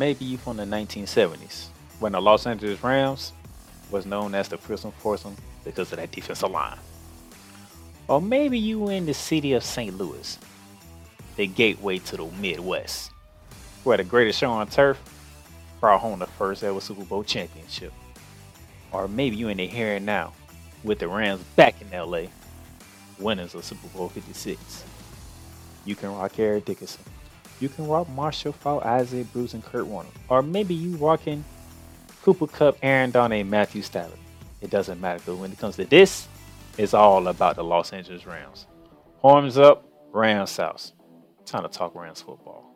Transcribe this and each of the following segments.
maybe you from the 1970s, when the Los Angeles Rams was known as the Prison Foursome because of that defensive line. Or maybe you were in the city of St. Louis, the gateway to the Midwest, where the greatest show on turf brought home the first ever Super Bowl championship. Or maybe you in the here and now, with the Rams back in LA, winners of Super Bowl 56. You can rock Eric Dickerson. You can rock Marshall Faulk, Isaac Bruce, and Kurt Warner. Or maybe you rocking Cooper Kupp, Aaron Donne, and Matthew Stafford. It doesn't matter, because when it comes to this, it's all about the Los Angeles Rams. Horns up, Rams house. Time to talk Rams football.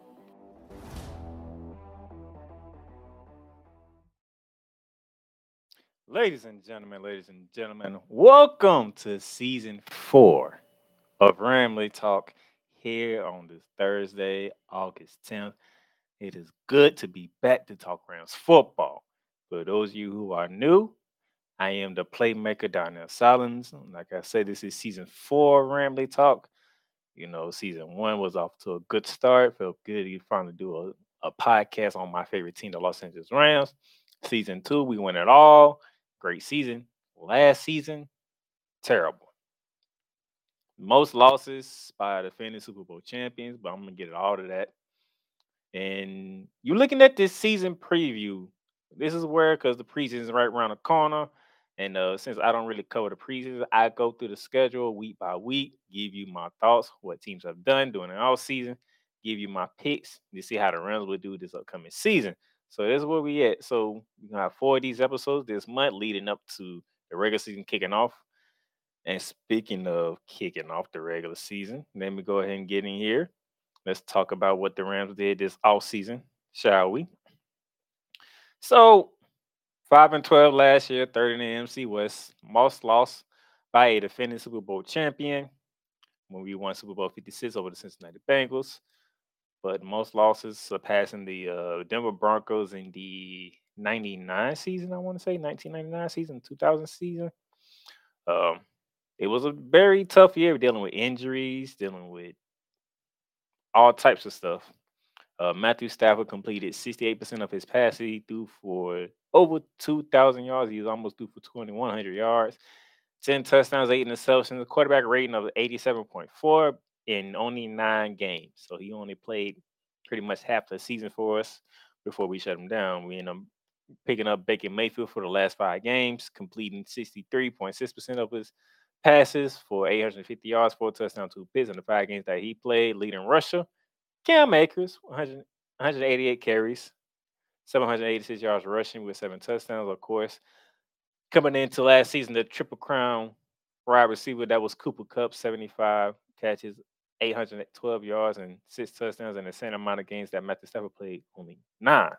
Ladies and gentlemen, welcome to season 4 of Ramily Talk here on this Thursday, August 10th. It is good to be back to talk Rams football. For those of you who are new, I am the playmaker, Donnell Sillings. Like I said, this is season 4 of Ramily Talk. You know, season 1 was off to a good start. Felt good to finally do a podcast on my favorite team, the Los Angeles Rams. Season 2, we win it all. Great season. Last season, terrible. Most losses by the defending Super Bowl champions, but I'm going to get it all to that. And you're looking at this season preview. This is where, because the preseason is right around the corner. And since I don't really cover the preseason, I go through the schedule week by week, give you my thoughts, what teams have done during the offseason, give you my picks to see how the Rams will do this upcoming season. So this is where we at. So we're going to have 4 of these episodes this month leading up to the regular season kicking off. And speaking of kicking off the regular season, let me go ahead and get in here. Let's talk about what the Rams did this offseason, shall we? So 5-12 last year, third in the NFC West. Most loss by a defending Super Bowl champion when we won Super Bowl 56 over the Cincinnati Bengals. But most losses surpassing the Denver Broncos in the 1999 season, 2000 season. It was a very tough year dealing with injuries, dealing with all types of stuff. Matthew Stafford completed 68% of his passes. He threw for over 2,000 yards. He was almost due for 2,100 yards. 10 touchdowns, 8 interceptions. A quarterback rating of 87.4. in only 9 games. So he only played pretty much half the season for us before we shut him down. We ended up picking up Baker Mayfield for the last 5 games, completing 63.6% of his passes for 850 yards, 4 touchdowns, 2 picks in the 5 games that he played, leading rusher Cam Akers, 188 carries, 786 yards rushing with 7 touchdowns. Of course, coming into last season, the Triple Crown wide receiver, that was Cooper Kupp, 75 catches, 812 yards, and 6 touchdowns in the same amount of games that Matthew Stafford played, only 9.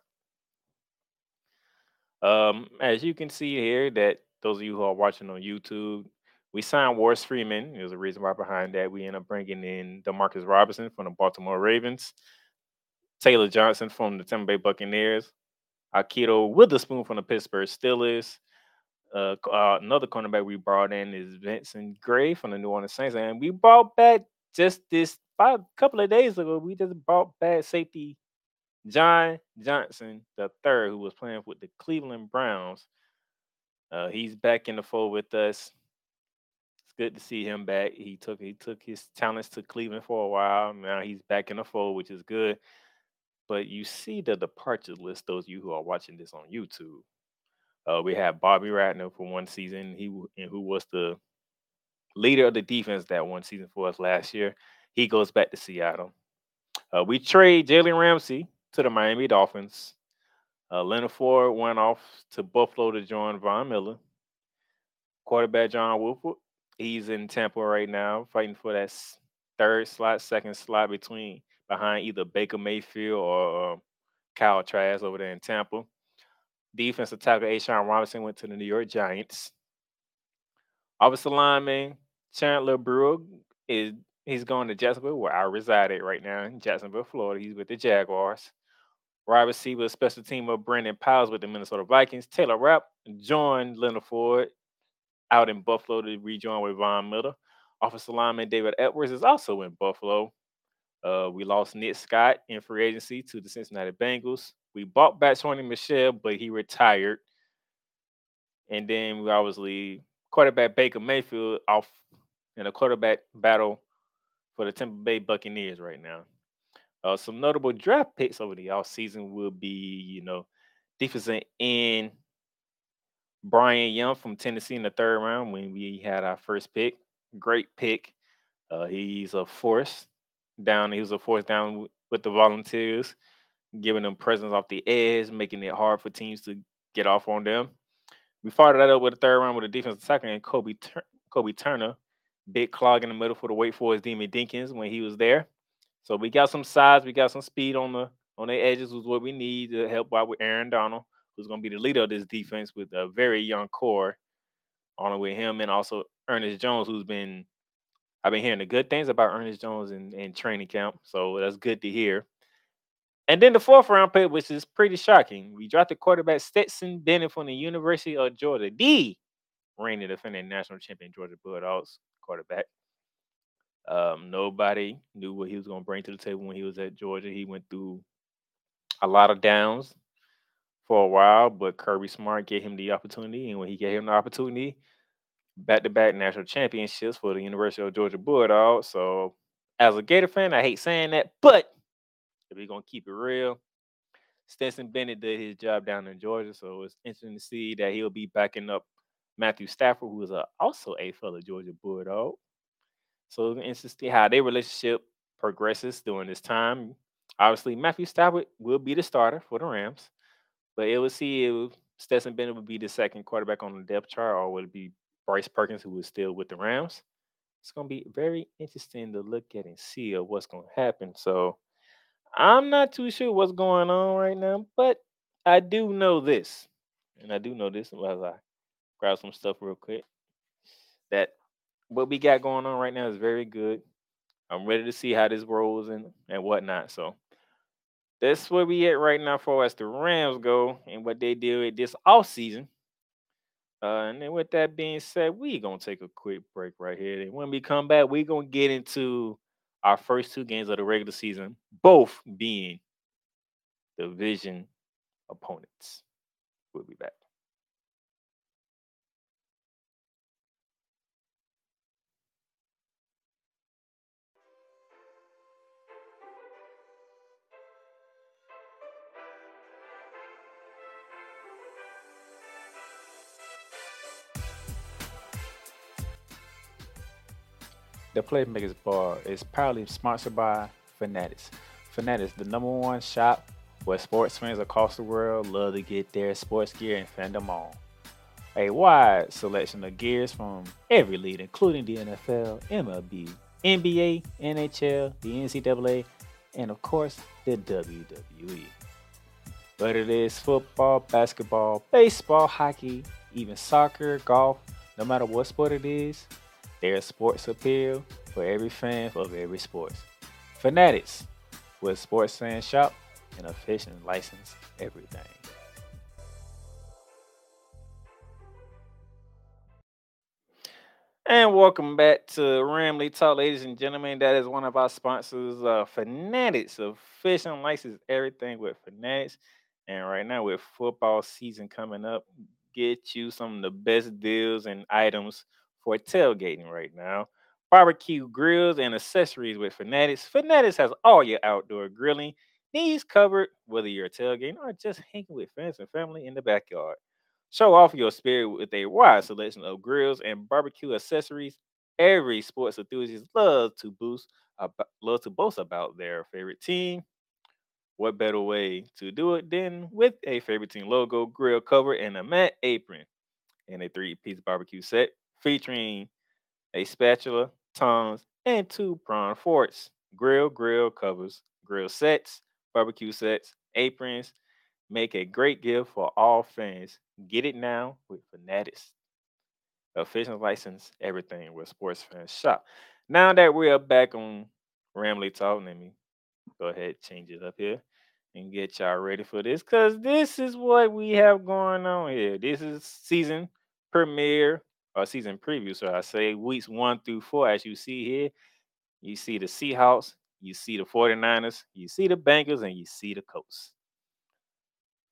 As you can see here, that those of you who are watching on YouTube, we signed Wars Freeman. There's a reason why behind that. We end up bringing in Demarcus Robinson from the Baltimore Ravens, Taylor Johnson from the Tampa Bay Buccaneers, Akido Witherspoon from the Pittsburgh Steelers. Another cornerback we brought in is Vincent Gray from the New Orleans Saints. And we brought back just this couple of days ago, we just brought back safety John Johnson III, who was playing with the Cleveland Browns. He's back in the fold with us. It's good to see him back. He took his talents to Cleveland for a while. Now he's back in the fold, which is good. But you see the departure list, those of you who are watching this on YouTube. We have Bobby Ratner for 1 season, who was the leader of the defense that 1 season for us last year. He goes back to Seattle. We trade Jalen Ramsey to the Miami Dolphins. Leonard Ford went off to Buffalo to join Von Miller. Quarterback John Wolford, he's in Tampa right now, fighting for that second slot behind either Baker Mayfield or Kyle Trask over there in Tampa. Defensive tackle A'Shawn Robinson went to the New York Giants. Offensive lineman Chandler Brewer he's going to Jacksonville, where I reside at right now in Jacksonville, Florida. He's with the Jaguars. Wide receiver, special teamer Brandon Powers with the Minnesota Vikings. Taylor Rapp joined Leonard Ford out in Buffalo to rejoin with Von Miller. Offensive lineman David Edwards is also in Buffalo. We lost Nick Scott in free agency to the Cincinnati Bengals. We bought back Sony Michel, but he retired. And then we obviously quarterback Baker Mayfield off in a quarterback battle for the Tampa Bay Buccaneers right now. Some notable draft picks over the offseason will be, defensive end Brian Young from Tennessee in the third round when we had our first pick. Great pick. He was a force down with the Volunteers, giving them presence off the edge, making it hard for teams to get off on them. We followed that up with the third round with a defensive tackle and Kobe Turner. Big clog in the middle for the Wake Forest Demon Dinkins when he was there. So we got some size, we got some speed on the edges, was what we need to help out with Aaron Donne, who's going to be the leader of this defense with a very young core, on with him and also Ernest Jones, I've been hearing the good things about Ernest Jones in training camp, so that's good to hear. And then the fourth round pick, which is pretty shocking, we dropped the quarterback Stetson Bennett from the University of Georgia, the reigning defending national champion Georgia Bulldogs quarterback. Nobody knew what he was going to bring to the table when he was at Georgia. He went through a lot of downs for a while, but Kirby Smart gave him the opportunity, and when he gave him the opportunity, back-to-back national championships for the University of Georgia Bulldogs. So as a Gator fan, I hate saying that, but if we're going to keep it real, Stetson Bennett did his job down in Georgia, so it's interesting to see that he'll be backing up Matthew Stafford, who is also a fellow Georgia Bulldog. So it's interesting how their relationship progresses during this time. Obviously, Matthew Stafford will be the starter for the Rams, but it will see if Stetson Bennett would be the second quarterback on the depth chart, or would it be Bryce Perkins, who is still with the Rams. It's going to be very interesting to look at and see what's going to happen. So I'm not too sure what's going on right now, but I do know this. And I do know this as I grab some stuff real quick, that what we got going on right now is very good. I'm ready to see how this rolls and whatnot. So that's where we at right now for as the Rams go and what they deal with this offseason. And then with that being said, we're going to take a quick break right here. And when we come back, we're going to get into our first two games of the regular season, both being division opponents. We'll be back. The Playmakers Bar is proudly sponsored by Fanatics. Fanatics, the number one shop where sports fans across the world love to get their sports gear and fandom on. A wide selection of gears from every league, including the NFL, MLB, NBA, NHL, the NCAA, and of course, the WWE. Whether it is football, basketball, baseball, hockey, even soccer, golf, no matter what sport it is, there's sports appeal for every fan of every sport. Fanatics, with sports fan shop and official license, everything. And welcome back to Ramily Talk, ladies and gentlemen. That is one of our sponsors, Fanatics, official license, everything with Fanatics. And right now, with football season coming up, get you some of the best deals and items for tailgating right now. Barbecue grills and accessories with Fanatics. Fanatics has all your outdoor grilling needs covered, whether you're tailgating or just hanging with friends and family in the backyard. Show off your spirit with a wide selection of grills and barbecue accessories. Every sports enthusiast loves to boast about their favorite team. What better way to do it than with a favorite team logo, grill cover, and a matte apron, and a 3-piece barbecue set featuring a spatula, tongs, and 2 prawn forks. Grill covers, grill sets, barbecue sets, aprons. Make a great gift for all fans. Get it now with Fanatics. Official license, everything with sports fans shop. Now that we are back on Ramily Talk, let me go ahead, change it up here and get y'all ready for this, because this is what we have going on here. This is season premiere. Our season preview, so I say weeks 1 through 4, as you see here. You see the Seahawks, you see the 49ers, you see the Bengals, and you see the Colts.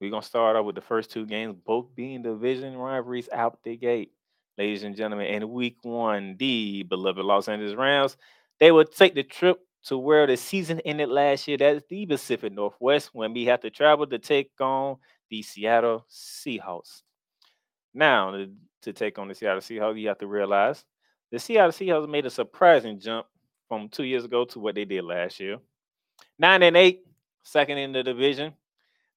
We're going to start off with the first two games, both being division rivalries out the gate. Ladies and gentlemen, in week one, the beloved Los Angeles Rams, they will take the trip to where the season ended last year. That is the Pacific Northwest, when we have to travel to take on the Seattle Seahawks. Now, to take on the Seattle Seahawks, you have to realize the Seattle Seahawks made a surprising jump from 2 years ago to what they did last year. 9-8, second in the division.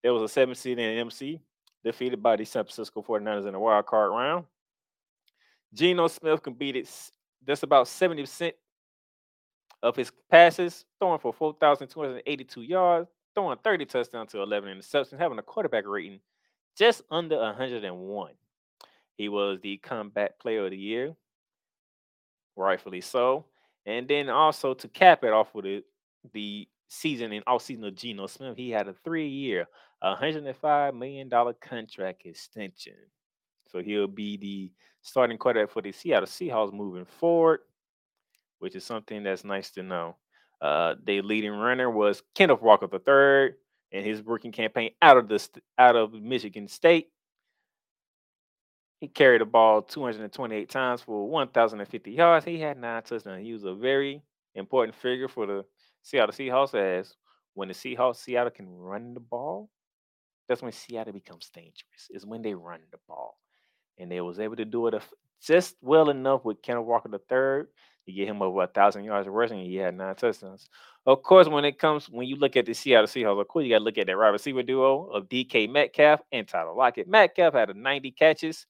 There was a 7th seed in the NFC, defeated by the San Francisco 49ers in the wild card round. Geno Smith completed just about 70% of his passes, throwing for 4,282 yards, throwing 30 touchdowns to 11 interceptions, having a quarterback rating just under 101. He was the comeback player of the year, rightfully so. And then also to cap it off with the season and off-season of Geno Smith, he had a 3-year, $105 million contract extension. So he'll be the starting quarterback for the Seattle Seahawks moving forward, which is something that's nice to know. Their leading runner was Kenneth Walker III in his rookie campaign out of Michigan State. He carried the ball 228 times for 1,050 yards. He had 9 touchdowns. He was a very important figure for the Seattle Seahawks, as when the Seattle can run the ball, that's when Seattle becomes dangerous, is when they run the ball. And they was able to do it just well enough with Kenneth Walker III to get him over 1,000 yards rushing, and he had 9 touchdowns. Of course, when you look at the Seattle Seahawks, of course, you got to look at that wide receiver duo of DK Metcalf and Tyler Lockett. Metcalf had 90 catches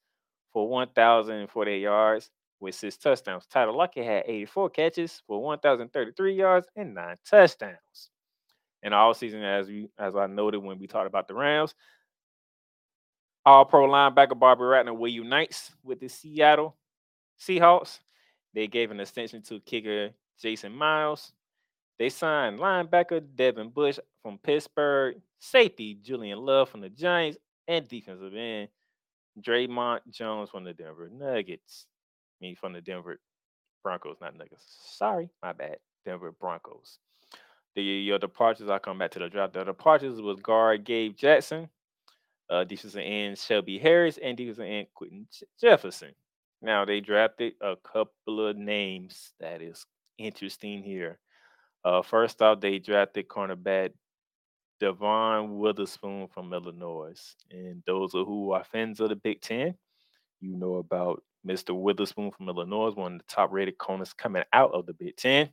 for 1,048 yards with 6 touchdowns. Tyler Lockett had 84 catches for 1,033 yards and 9 touchdowns. And all season, as I noted when we talked about the Rams, All-Pro linebacker Bobby Ratner reunites with the Seattle Seahawks. They gave an extension to kicker Jason Miles. They signed linebacker Devin Bush from Pittsburgh, safety Julian Love from the Giants, and defensive end Draymond Jones from the Denver Nuggets. I mean, from the Denver Broncos, not Nuggets. Sorry, my bad. Denver Broncos. Your departures, I'll come back to the draft. The departures was guard Gabe Jackson, defensive end Shelby Harris, and defensive end Quentin Jefferson. Now, they drafted a couple of names that is interesting here. First off, they drafted cornerback Devon Witherspoon from Illinois. And those who are fans of the Big Ten, you know about Mr. Witherspoon from Illinois, one of the top-rated corners coming out of the Big Ten.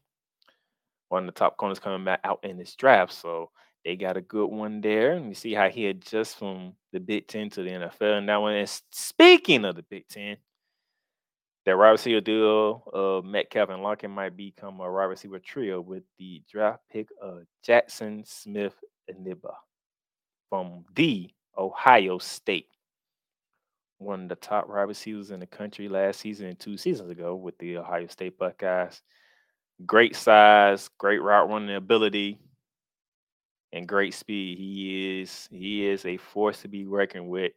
One of the top corners coming back out in this draft. So they got a good one there. And you see how he adjusts from the Big Ten to the NFL. And that one is, speaking of the Big Ten, that wide receiver duo of Metcalf and Lockett might become a wide receiver trio with the draft pick of Jackson Smith Eniba from the Ohio State. One of the top wide receivers in the country last season and 2 seasons ago with the Ohio State Buckeyes. Great size, great route running ability, and great speed. He is a force to be reckoned with.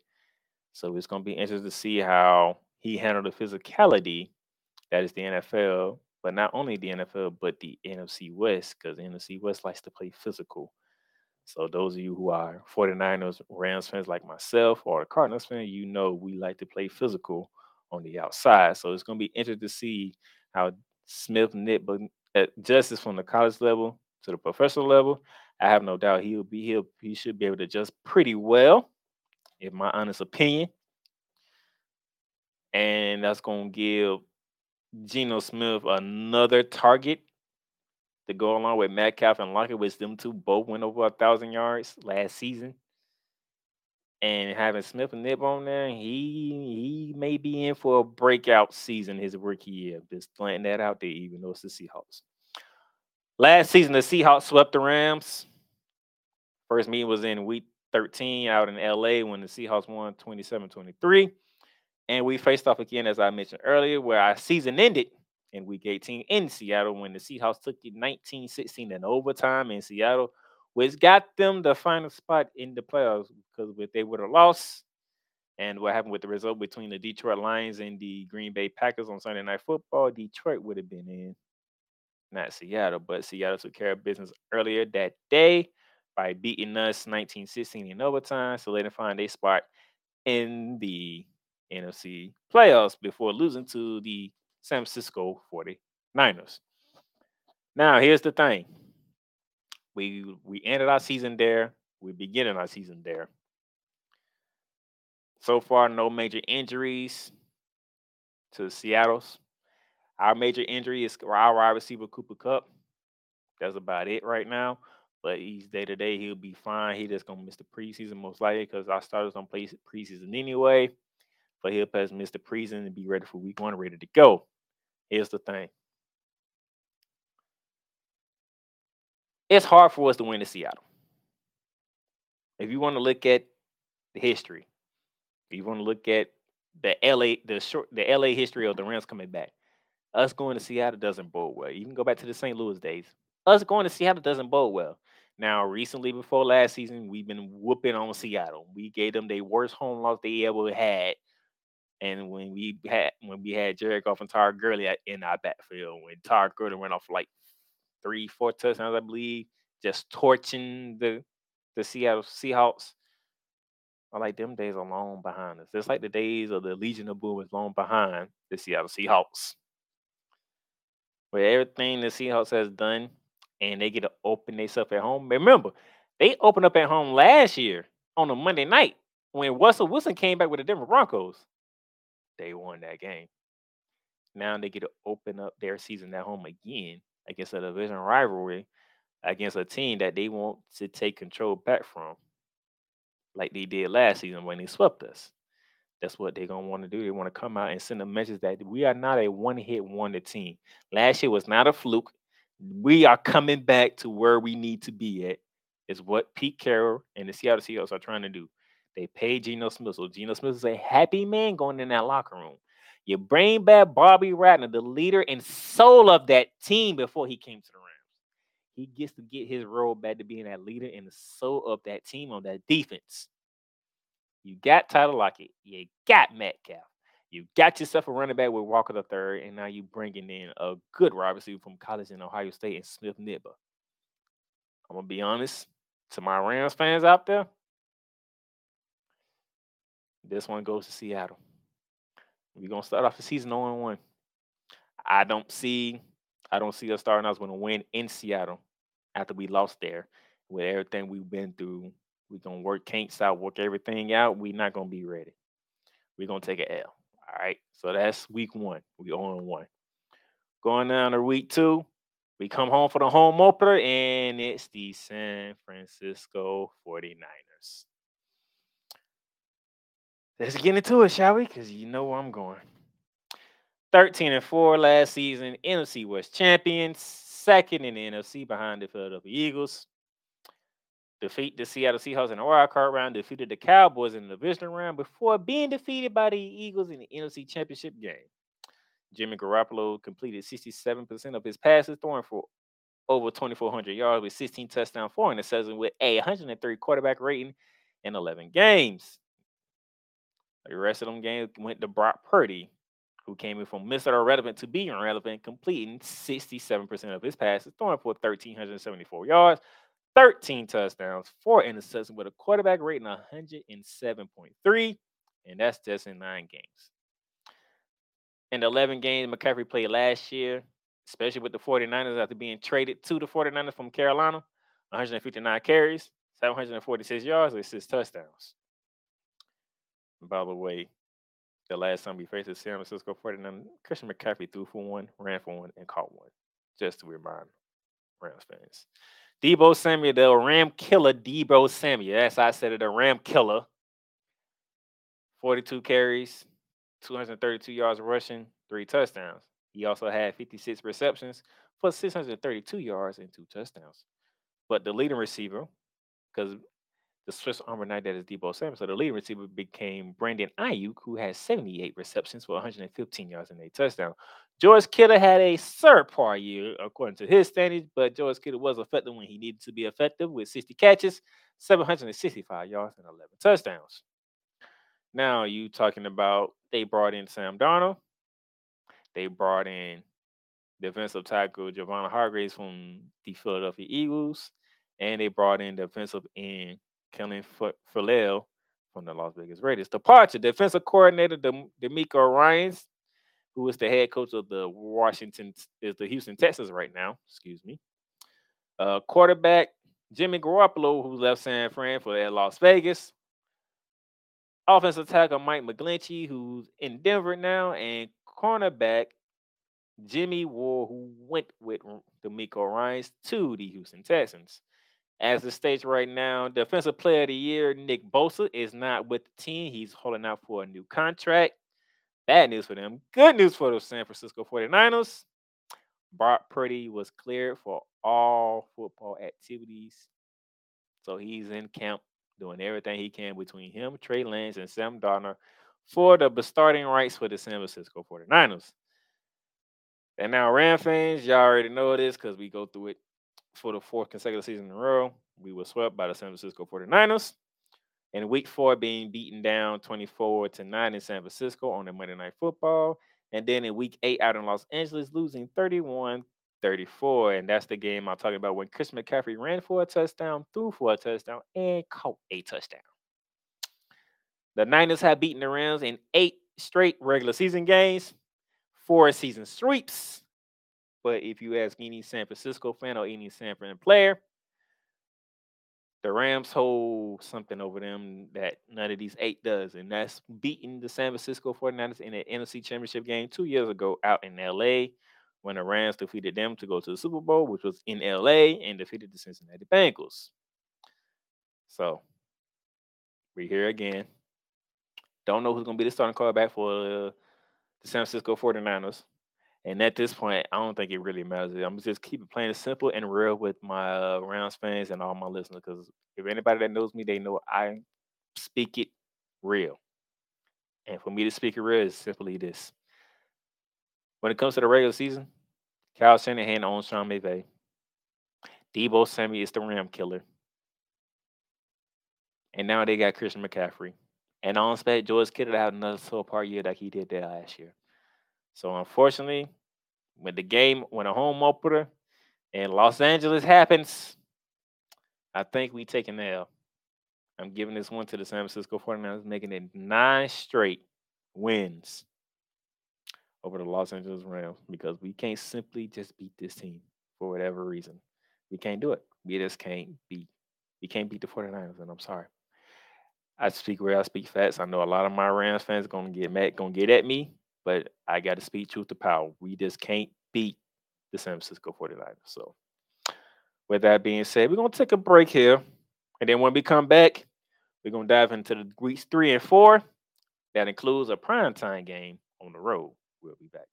So it's going to be interesting to see how he handled the physicality that is the NFL, but not only the NFL, but the NFC West, because the NFC West likes to play physical. So those of you who are 49ers, Rams fans like myself, or the Cardinals fans, you know we like to play physical on the outside. So it's going to be interesting to see how Smith knit, but justice from the college level to the professional level. I have no doubt he should be able to adjust pretty well, in my honest opinion. And that's going to give Geno Smith another target to go along with Metcalf and Lockett, which them two both went over 1,000 yards last season. And having Smith and Nip on there, he may be in for a breakout season his rookie year. Just planting that out there, even though it's the Seahawks. Last season, the Seahawks swept the Rams. First meeting was in week 13 out in L.A. when the Seahawks won 27-23. And we faced off again, as I mentioned earlier, where our season ended in week 18 in Seattle when the Seahawks took it 19-16 in overtime in Seattle, which got them the final spot in the playoffs, because if they would have lost, and what happened with the result between the Detroit Lions and the Green Bay Packers on Sunday Night Football, Detroit would have been in, not Seattle, but Seattle took care of business earlier that day. by beating us 19-16 in overtime, so they can find a spot in the NFC playoffs before losing to the San Francisco 49ers. Now, here's the thing. We ended our season there. We're beginning our season there. So far, no major injuries to Seattle's. Our major injury is our wide receiver, Cooper Kupp. That's about it right now. But he's day-to-day. He'll be fine. He just going to miss the preseason most likely because our starters don't play preseason anyway. But he'll pass miss the preseason and be ready for week one, ready to go. Here's the thing. It's hard for us to win in Seattle. If you want to look at the history, if you want to look at the LA history of the Rams coming back, us going to Seattle doesn't bode well. You can go back to the St. Louis days. Us going to Seattle doesn't bode well. Now, recently, before last season, we've been whooping on Seattle. We gave them their worst home loss they ever had. And when we had Jared Goff and Todd Gurley in our backfield, when Todd Gurley went off like 3-4 touchdowns, I believe, just torching the Seattle Seahawks. I like them days are long behind us. It's like the days of the Legion of Boom is long behind the Seattle Seahawks. Where everything the Seahawks has done, and they get to open themselves at home. Remember, they opened up at home last year on a Monday night when Russell Wilson came back with the Denver Broncos. They won that game. Now they get to open up their season at home again against a division rivalry, against a team that they want to take control back from, like they did last season when they swept us. That's what they're going to want to do. They want to come out and send a message that we are not a one-hit wonder team. Last year was not a fluke. We are coming back to where we need to be at, is what Pete Carroll and the Seattle Seahawks are trying to do. They paid Geno Smith. So Geno Smith is a happy man going in that locker room. You bring back Bobby Ratner, the leader and soul of that team before he came to the Rams. He gets to get his role back to being that leader and the soul of that team on that defense. You got Tyler Lockett. You got Metcalf. You got yourself a running back with Walker the third, and now you're bringing in a good wide receiver from college in Ohio State and Smith Nibba. I'm going to be honest to my Rams fans out there. This one goes to Seattle. We're going to start off the season 0-1. I don't see us starting out with a win in Seattle after we lost there. With everything we've been through, we're going to work kinks out, work everything out. We're not going to be ready. We're going to take an L. All right? So that's week one. We're 0-1. Going down to week two, we come home for the home opener, and it's the San Francisco 49ers. Let's get into it, shall we? Because you know where I'm going. 13-4 last season, NFC West champions, second in the NFC behind the Philadelphia Eagles. Defeat the Seattle Seahawks in the wild card round, defeated the Cowboys in the division round before being defeated by the Eagles in the NFC Championship game. Jimmy Garoppolo completed 67% of his passes, throwing for over 2,400 yards with 16 touchdowns, 4 interceptions, with a 103 quarterback rating in 11 games. The rest of them games went to Brock Purdy, who came in from Mr. Irrelevant to being relevant, completing 67% of his passes, throwing for 1,374 yards, 13 touchdowns, 4 interceptions, with a quarterback rating 107.3, and that's just in 9 games. In 11 games McCaffrey played last year, especially with the 49ers after being traded to the 49ers from Carolina, 159 carries, 746 yards, with 6 touchdowns. By the way, the last time we faced the San Francisco 49ers, Christian McCaffrey threw for 1, ran for 1, and caught 1. Just to remind Rams fans. Deebo Samuel, the Ram killer, Deebo Samuel. That's how I said it, the Ram killer. 42 carries, 232 yards rushing, 3 touchdowns. He also had 56 receptions for 632 yards and 2 touchdowns. But the leading receiver, because the Swiss Army Knight that is Deebo Samuel. So the leading receiver became Brandon Ayuk, who had 78 receptions for 115 yards and 8 touchdowns. George Kittle had a subpar year according to his standards, but George Kittle was effective when he needed to be effective with 60 catches, 765 yards, and 11 touchdowns. Now you talking about they brought in Sam Darnold. They brought in defensive tackle Javon Hargraves from the Philadelphia Eagles. and they brought in defensive end Kellen Falel from the Las Vegas Raiders. Departure, defensive coordinator D'Amico Ryans, who is the head coach of the Houston Texans right now, quarterback Jimmy Garoppolo, who left San Fran for Las Vegas. Offensive tackle Mike McGlinchey, who's in Denver now, and cornerback Jimmy Ward, who went with D'Amico Ryans to the Houston Texans. As it states right now, Defensive Player of the Year Nick Bosa is not with the team. He's holding out for a new contract. Bad news for them. Good news for the San Francisco 49ers. Brock Purdy was cleared for all football activities. So he's in camp doing everything he can between him, Trey Lance, and Sam Darnold for the starting rights for the San Francisco 49ers. And now, Ram fans, y'all already know this because we go through it for the fourth consecutive season in a row. We were swept by the San Francisco 49ers. And week four being beaten down 24-9 in San Francisco on the Monday Night Football. And then in week 8 out in Los Angeles, losing 31-34. And that's the game I'm talking about when Christian McCaffrey ran for a touchdown, threw for a touchdown, and caught a touchdown. The Niners have beaten the Rams in 8 straight regular season games, 4 season sweeps. But if you ask any San Francisco fan or any San Fran player, the Rams hold something over them that none of these 8 does, and that's beating the San Francisco 49ers in the NFC Championship game 2 years ago out in L.A. when the Rams defeated them to go to the Super Bowl, which was in L.A., and defeated the Cincinnati Bengals. So, we're here again. Don't know who's going to be the starting quarterback for the San Francisco 49ers. And at this point, I don't think it really matters. I'm just keep it plain and simple and real with my Rams fans and all my listeners, because if anybody that knows me, they know I speak it real. And for me to speak it real is simply this. When it comes to the regular season, Kyle Shanahan owns Sean McVay. Deebo Samuel is the Ram killer. And now they got Christian McCaffrey. And I don't expect George Kittle to have another subpar year like he did that last year. So, unfortunately, when a home opener in Los Angeles happens, I think we take an L. I'm giving this one to the San Francisco 49ers, making it 9 straight wins over the Los Angeles Rams, because we can't simply just beat this team for whatever reason. We can't do it. We just can't beat. We can't beat the 49ers, and I'm sorry. I speak real. I speak facts. I know a lot of my Rams fans are going to get mad, going to get at me. But I got to speak truth to power. We just can't beat the San Francisco 49ers. So with that being said, we're going to take a break here. And then when we come back, we're going to dive into the weeks 3 and 4. That includes a primetime game on the road. We'll be back.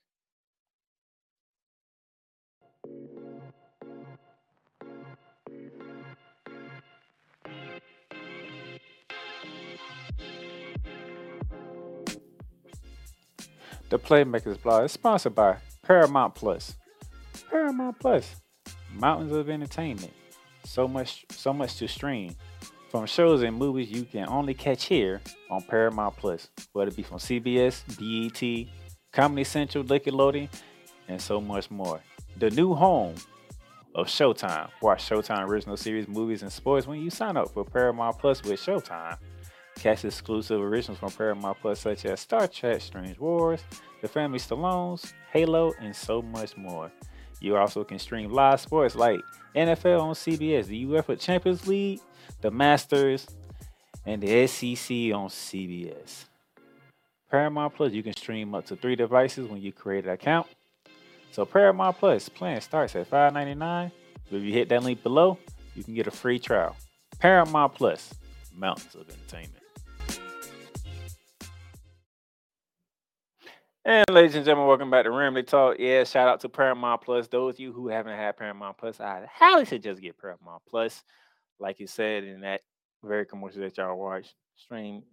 The Playmakers Blog is sponsored by Paramount Plus. Paramount Plus, mountains of entertainment. So much to stream. From shows and movies you can only catch here on Paramount Plus. Whether it be from CBS, BET, Comedy Central, Nickelodeon, and so much more. The new home of Showtime. Watch Showtime original series, movies, and sports when you sign up for Paramount Plus with Showtime. Catch exclusive originals from Paramount Plus, such as Star Trek, Strange Wars, The Family Stallones, Halo, and so much more. You also can stream live sports like NFL on CBS, the UEFA Champions League, the Masters, and the SEC on CBS. Paramount Plus, you can stream up to 3 devices when you create an account. So Paramount Plus plan starts at $5.99. If you hit that link below, you can get a free trial. Paramount Plus, mountains of entertainment. And ladies and gentlemen, welcome back to Ramily Talk. Yeah, shout out to Paramount Plus. Those of you who haven't had Paramount Plus, I highly suggest get Paramount Plus. Like you said in that very commercial that y'all watch, stream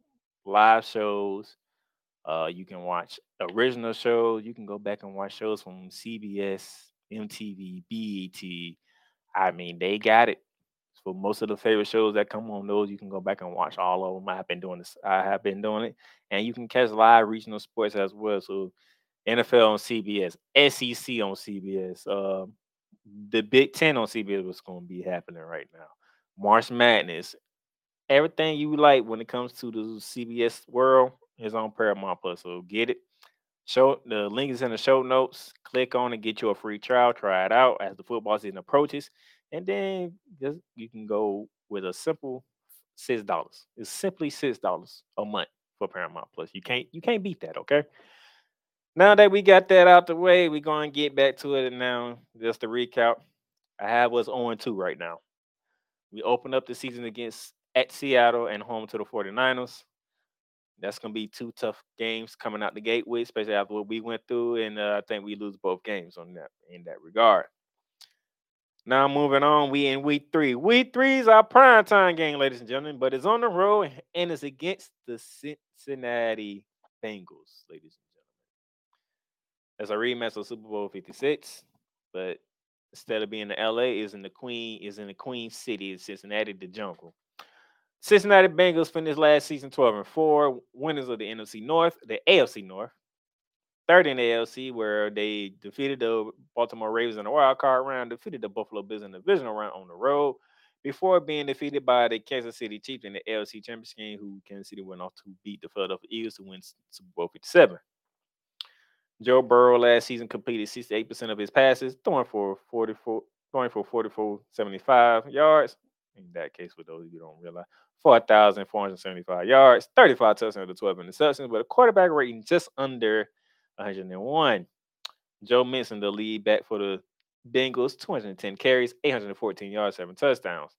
live shows. You can watch original shows. You can go back and watch shows from CBS, MTV, BET. I mean, they got it. For most of the favorite shows that come on those, you can go back and watch all of them. I have been doing it. And you can catch live regional sports as well. So NFL on CBS, SEC on CBS, the Big Ten on CBS, what's going to be happening right now. March Madness, everything you like when it comes to the CBS world is on Paramount Plus. So get it. Show the link is in the show notes. Click on and get you a free trial. Try it out as the football season approaches, and then just, you can go with a simple $6. It's simply $6 a month for Paramount Plus. You can't beat that. Okay. Now that we got that out the way, we're going to get back to it. And now, just to recap, I have us 0-2 right now. We open up the season at Seattle and home to the 49ers. That's going to be two tough games coming out the gate with, especially after what we went through. And I think we lose both games on that in that regard. Now, moving on, we in week three. Week three is our primetime game, ladies and gentlemen, but it's on the road and it's against the Cincinnati Bengals, ladies and gentlemen. That's a rematch of Super Bowl 56, but instead of being in LA, is in the Queen City, it's Cincinnati, the jungle. Cincinnati Bengals finished last season 12-4, winners of the AFC North, third in the AFC, where they defeated the Baltimore Ravens in the wild card round, defeated the Buffalo Bills in the divisional round on the road, before being defeated by the Kansas City Chiefs in the AFC Championship game, who Kansas City went off to beat the Philadelphia Eagles to win Super Bowl 57. Joe Burrow last season completed 68% of his passes, throwing for 75 yards. In that case, for those of you who don't realize, 4,475 yards, 35 touchdowns to 12 interceptions, with a quarterback rating just under 101. Joe Mixon, the lead back for the Bengals, 210 carries, 814 yards, 7 touchdowns.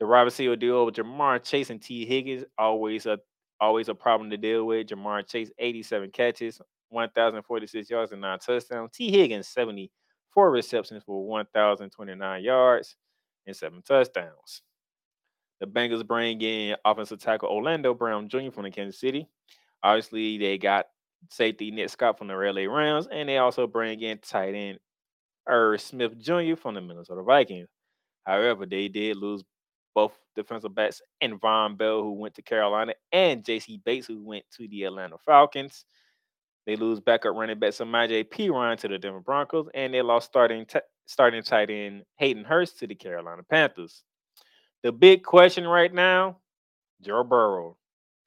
The wide receiver duo with Jamar Chase and T. Higgins, always a problem to deal with. Jamar Chase, 87 catches, 1,046 yards, and 9 touchdowns. T. Higgins, 74 receptions for 1,029 yards and 7 touchdowns. The Bengals bring in offensive tackle Orlando Brown Jr. from the Kansas City. Obviously, they got safety Nick Scott from the LA Rams, and they also bring in tight end Smith Jr. from the Minnesota Vikings. However, they did lose both defensive backs and Von Bell, who went to Carolina, and J.C. Bates, who went to the Atlanta Falcons. They lose backup running back Samaje Perine to the Denver Broncos, and they lost starting tight end Hayden Hurst to the Carolina Panthers. The big question right now, Joe Burrow.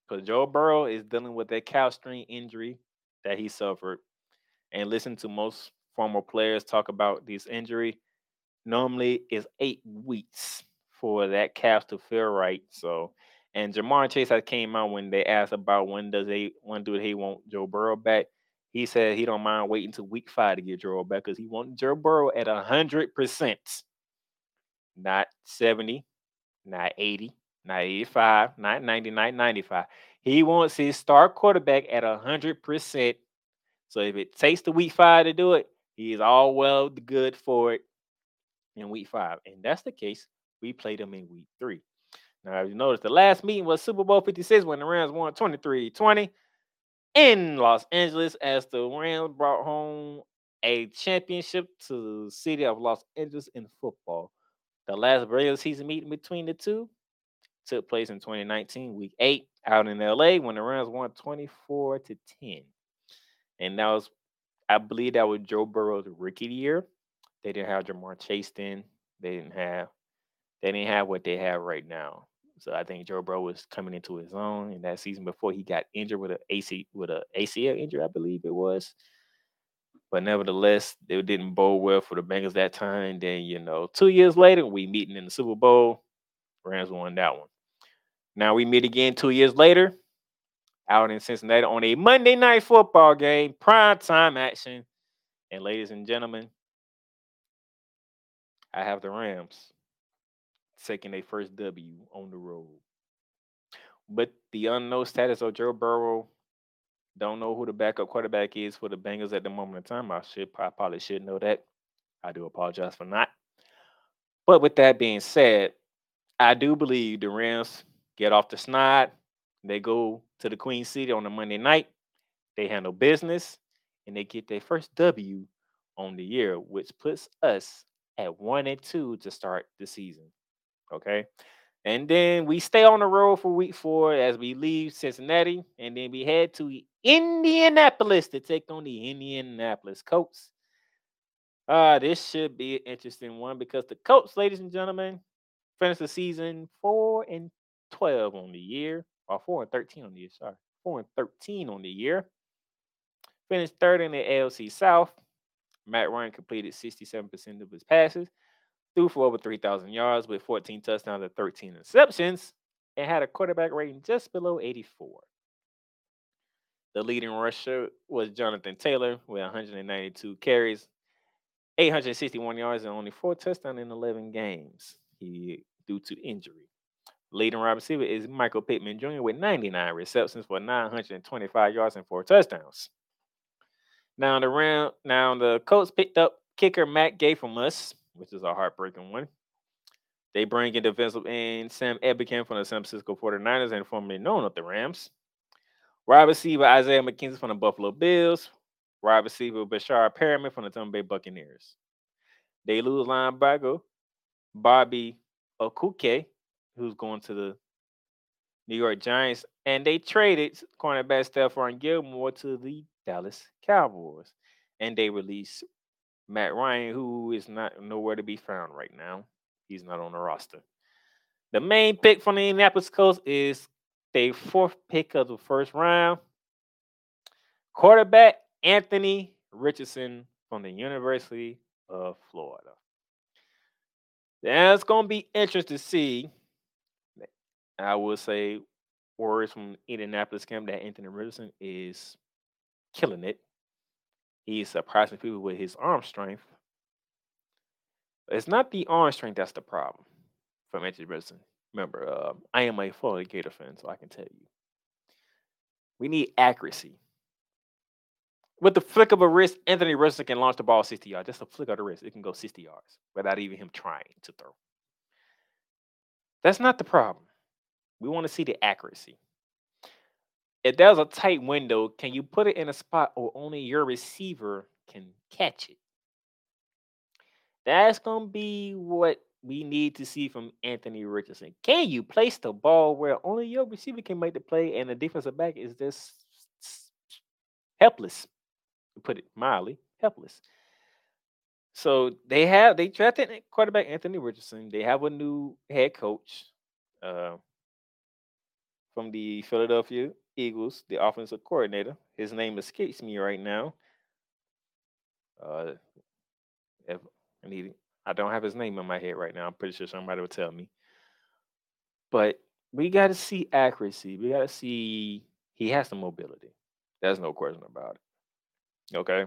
Because Joe Burrow is dealing with that hamstring injury that he suffered. And listen to most former players talk about this injury. Normally, it's 8 weeks for that calf to feel right. So, and Jamar Chase came out when they asked about when do they want Joe Burrow back. He said he don't mind waiting till week 5 to get Joe back because he wants Joe Burrow at 100%. Not 70, not 80, not 85, not 90, not 95. He wants his star quarterback at 100%. So if it takes the week 5 to do it, he is all well good for it in week 5. And that's the case. We played them in week 3. Now, if you notice, the last meeting was Super Bowl 56 when the Rams won 23-20 in Los Angeles as the Rams brought home a championship to the city of Los Angeles in football. The last regular season meeting between the two took place in 2019, week 8, out in L.A. when the Rams won 24-10. And that was, I believe that was Joe Burrow's rookie year. They didn't have Jamar Chase then. They didn't have what they have right now. So I think Joe Burrow was coming into his own in that season before he got injured with an ACL injury, I believe it was. But nevertheless, it didn't bode well for the Bengals that time. And then, 2 years later, we meeting in the Super Bowl. Rams won that one. Now we meet again 2 years later out in Cincinnati on a Monday night football game, prime time action. And ladies and gentlemen, I have the Rams taking their first W on the road. But the unknown status of Joe Burrow, don't know who the backup quarterback is for the Bengals at the moment in time. I probably should know that. I do apologize for not. But with that being said, I do believe the Rams get off the snide. They go to the Queen City on a Monday night. They handle business, and they get their first W on the year, which puts us at 1-2 to start the season. Okay, and then we stay on the road for week 4 as we leave Cincinnati, and then we head to Indianapolis to take on the Indianapolis Colts. This should be an interesting one because the Colts, ladies and gentlemen, Finished the season 4-12 on the year. Or 4-13 on the year, sorry. 4-13 on the year. Finished third in the AFC South. Matt Ryan completed 67% of his passes. Threw for over 3,000 yards with 14 touchdowns and 13 interceptions. And had a quarterback rating just below 84. The leading rusher was Jonathan Taylor with 192 carries, 861 yards, and only 4 touchdowns in 11 games due to injury. Leading wide receiver is Michael Pittman Jr. with 99 receptions for 925 yards and 4 touchdowns. Now the Colts picked up kicker Matt Gay from us, which is a heartbreaking one. They bring in defensive end Sam Ebicam from the San Francisco 49ers and formerly known as the Rams. Wide receiver Isaiah McKenzie from the Buffalo Bills. Wide receiver Bashar Perriman from the Tampa Bay Buccaneers. They lose linebacker Bobby Okuke, who's going to the New York Giants. And they traded cornerback Stephon Gilmore to the Dallas Cowboys. And they released Matt Ryan, who is not nowhere to be found right now. He's not on the roster. The main pick from the Indianapolis Colts is their 4th pick of the first round. Quarterback Anthony Richardson from the University of Florida. Now it's going to be interesting to see. I will say words from Indianapolis camp that Anthony Richardson is killing it. He's surprising people with his arm strength. It's not the arm strength that's the problem from Anthony Richardson. Remember, I am a Florida Gator fan, so I can tell you. We need accuracy. With the flick of a wrist, Anthony Richardson can launch the ball 60 yards. Just a flick of the wrist. It can go 60 yards without even him trying to throw. That's not the problem. We want to see the accuracy. If there's a tight window, can you put it in a spot where only your receiver can catch it? That's going to be what we need to see from Anthony Richardson. Can you place the ball where only your receiver can make the play and the defensive back is just helpless? To put it mildly, helpless. So they drafted quarterback Anthony Richardson. They have a new head coach from the Philadelphia Eagles, the offensive coordinator. His name escapes me right now. I don't have his name in my head right now. I'm pretty sure somebody will tell me. But we got to see accuracy. We got to see he has the mobility. There's no question about it. Okay.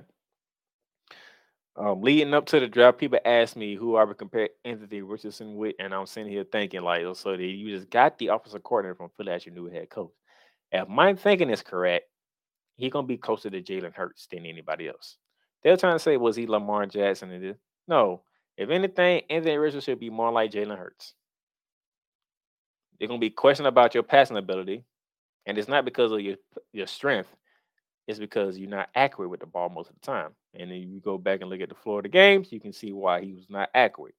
Leading up to the draft, people asked me who I would compare Anthony Richardson with, and I'm sitting here thinking, like, so that you just got the offensive coordinator from Philly as your new head coach. If my thinking is correct, he's going to be closer to Jalen Hurts than anybody else. They're trying to say, was he Lamar Jackson? And no. If anything, Anthony Richardson should be more like Jalen Hurts. They're going to be questioned about your passing ability, and it's not because of your strength. It's because you're not accurate with the ball most of the time. And then you go back and look at the Florida games, you can see why he was not accurate.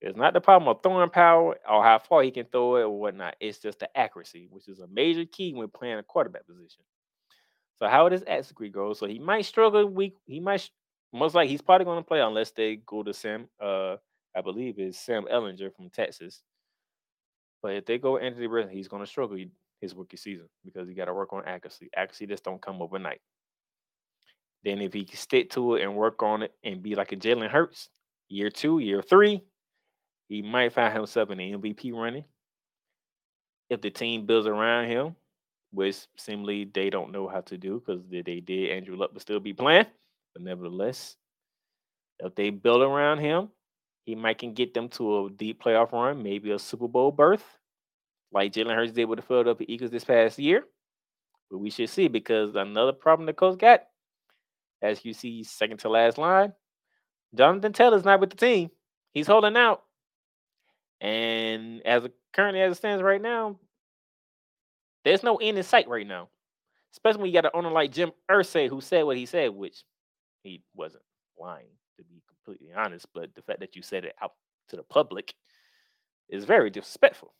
It's not the problem of throwing power or how far he can throw it or whatnot. It's just the accuracy, which is a major key when playing a quarterback position. So how this accuracy goes, so he might struggle week. He might, most likely, he's probably going to play unless they go to Sam. I believe is Sam Ehlinger from Texas. But if they go Anthony Richardson, he's going to struggle his rookie season because he got to work on accuracy. Accuracy just don't come overnight. Then if he can stick to it and work on it and be like a Jalen Hurts, year 2, year 3, he might find himself in the MVP running. If the team builds around him, which seemingly they don't know how to do because they did Andrew Luck but still be playing. But nevertheless, if they build around him, he might can get them to a deep playoff run, maybe a Super Bowl berth, like Jalen Hurts did with the Philadelphia Eagles this past year. But we should see, because another problem the Colts got, as you see second to last line, Jonathan Taylor's not with the team. He's holding out. And as it stands right now, there's no end in sight right now. Especially when you got an owner like Jim Irsay, who said what he said, which he wasn't lying, to be completely honest. But the fact that you said it out to the public is very disrespectful.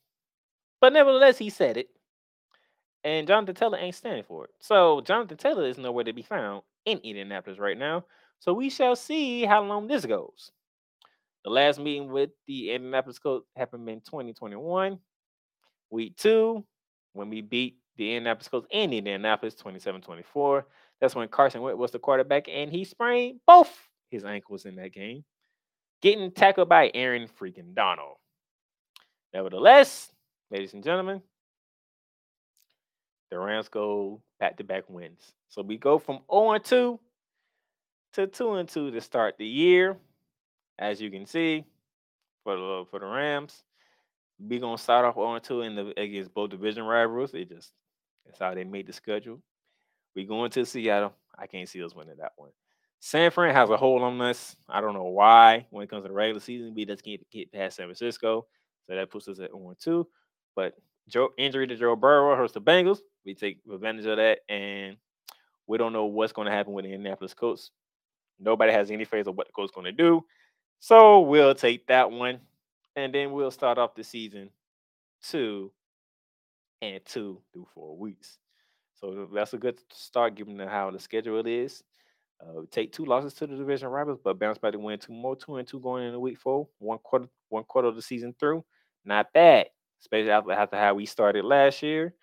But nevertheless, he said it. And Jonathan Taylor ain't standing for it. So Jonathan Taylor is nowhere to be found in Indianapolis right now. So we shall see how long this goes. The last meeting with the Indianapolis Colts happened in 2021, week two, when we beat the Indianapolis Colts in Indianapolis 27-24. That's when Carson Wentz was the quarterback, and he sprained both his ankles in that game, getting tackled by Aaron freaking Donald. Nevertheless, ladies and gentlemen, the Rams go back-to-back wins. So we go from 0-2 to 2-2 to start the year. As you can see, for the Rams, we're going to start off 0-2 against both division rivals. That's how they made the schedule. We're going to Seattle. I can't see us winning that one. San Fran has a hold on us. I don't know why. When it comes to the regular season, we just can't get past San Francisco. So that puts us at 1-2. But injury to Joe Burrow hurts the Bengals. We take advantage of that, and we don't know what's going to happen with the Indianapolis Colts. Nobody has any faith of what the Colts going to do. So we'll take that one, and then we'll start off the season 2-2 through 4 weeks. So that's a good start given how the schedule is. Take two losses to the division rivals, but bounce back to win two more, 2-2 going into week four. One quarter of the season through. Not bad, especially after how we started last year.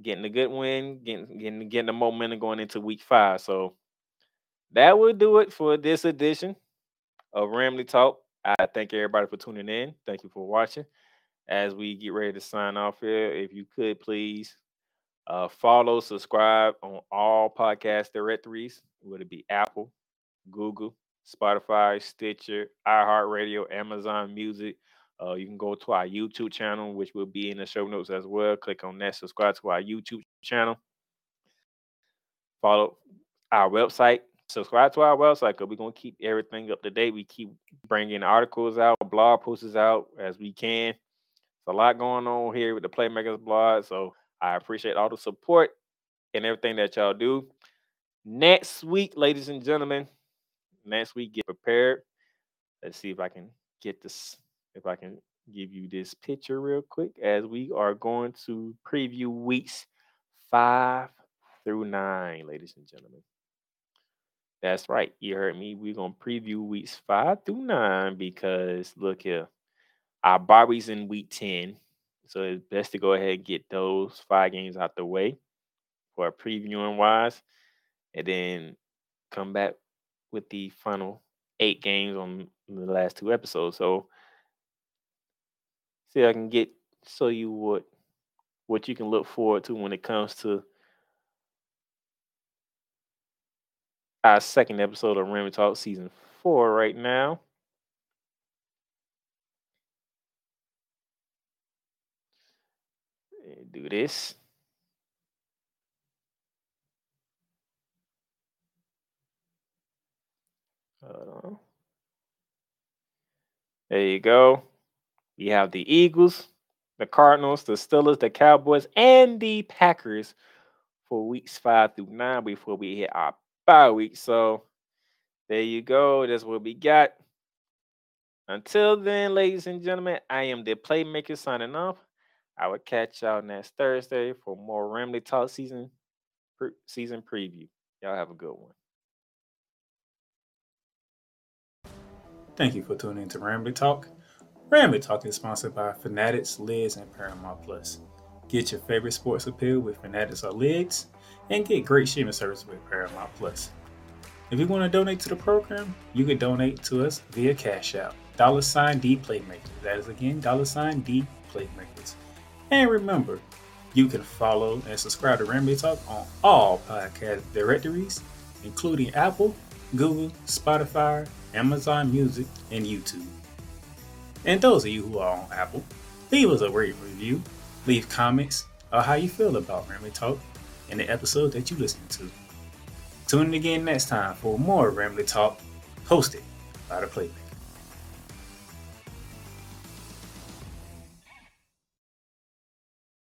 Getting a good win, getting the momentum going into week five. So that will do it for this edition of Ramily Talk. I thank everybody for tuning in. Thank you for watching. As we get ready to sign off here, if you could please follow, subscribe on all podcast directories, whether it be Apple, Google, Spotify, Stitcher, iHeartRadio, Amazon Music. You can go to our YouTube channel, which will be in the show notes as well. Click on that, subscribe to our YouTube channel. Follow our website. Subscribe to our website because we're going to keep everything up to date. We keep bringing articles out, blog posts out as we can. There's a lot going on here with the Playmakers blog, so I appreciate all the support and everything that y'all do. Next week, ladies and gentlemen, next week, get prepared. Let's see if I can get this, if I can give you this picture real quick as we are going to preview weeks 5 through 9, ladies and gentlemen. That's right. You heard me. We're going to preview weeks 5 through 9 because, look here, our bye week's in week 10. So it's best to go ahead and get those 5 games out the way for previewing-wise. And then come back with the final 8 games on the last 2 episodes. So see if I can get so you what you can look forward to when it comes to our second episode of Ramily Talk Season 4 right now. Do this. There you go. We have the Eagles, the Cardinals, the Steelers, the Cowboys, and the Packers for weeks 5 through 9 before we hit our bye week. So there you go. That's what we got. Until then, ladies and gentlemen, I am the Playmaker signing off. I will catch y'all next Thursday for more Ramily Talk season preview. Y'all have a good one. Thank you for tuning in to Ramily Talk. Ramily Talk is sponsored by Fanatics, Lids, and Paramount Plus. Get your favorite sports apparel with Fanatics or Lids, and get great streaming service with Paramount Plus. If you want to donate to the program, you can donate to us via Cash App, $DPlaymakers. That is again, $DPlaymakers. And remember, you can follow and subscribe to Ramily Talk on all podcast directories, including Apple, Google, Spotify, Amazon Music, and YouTube. And those of you who are on Apple, leave us a rate review, leave comments on how you feel about Ramily Talk and the episode that you listen to. Tune in again next time for more Ramily Talk hosted by the Playmaker.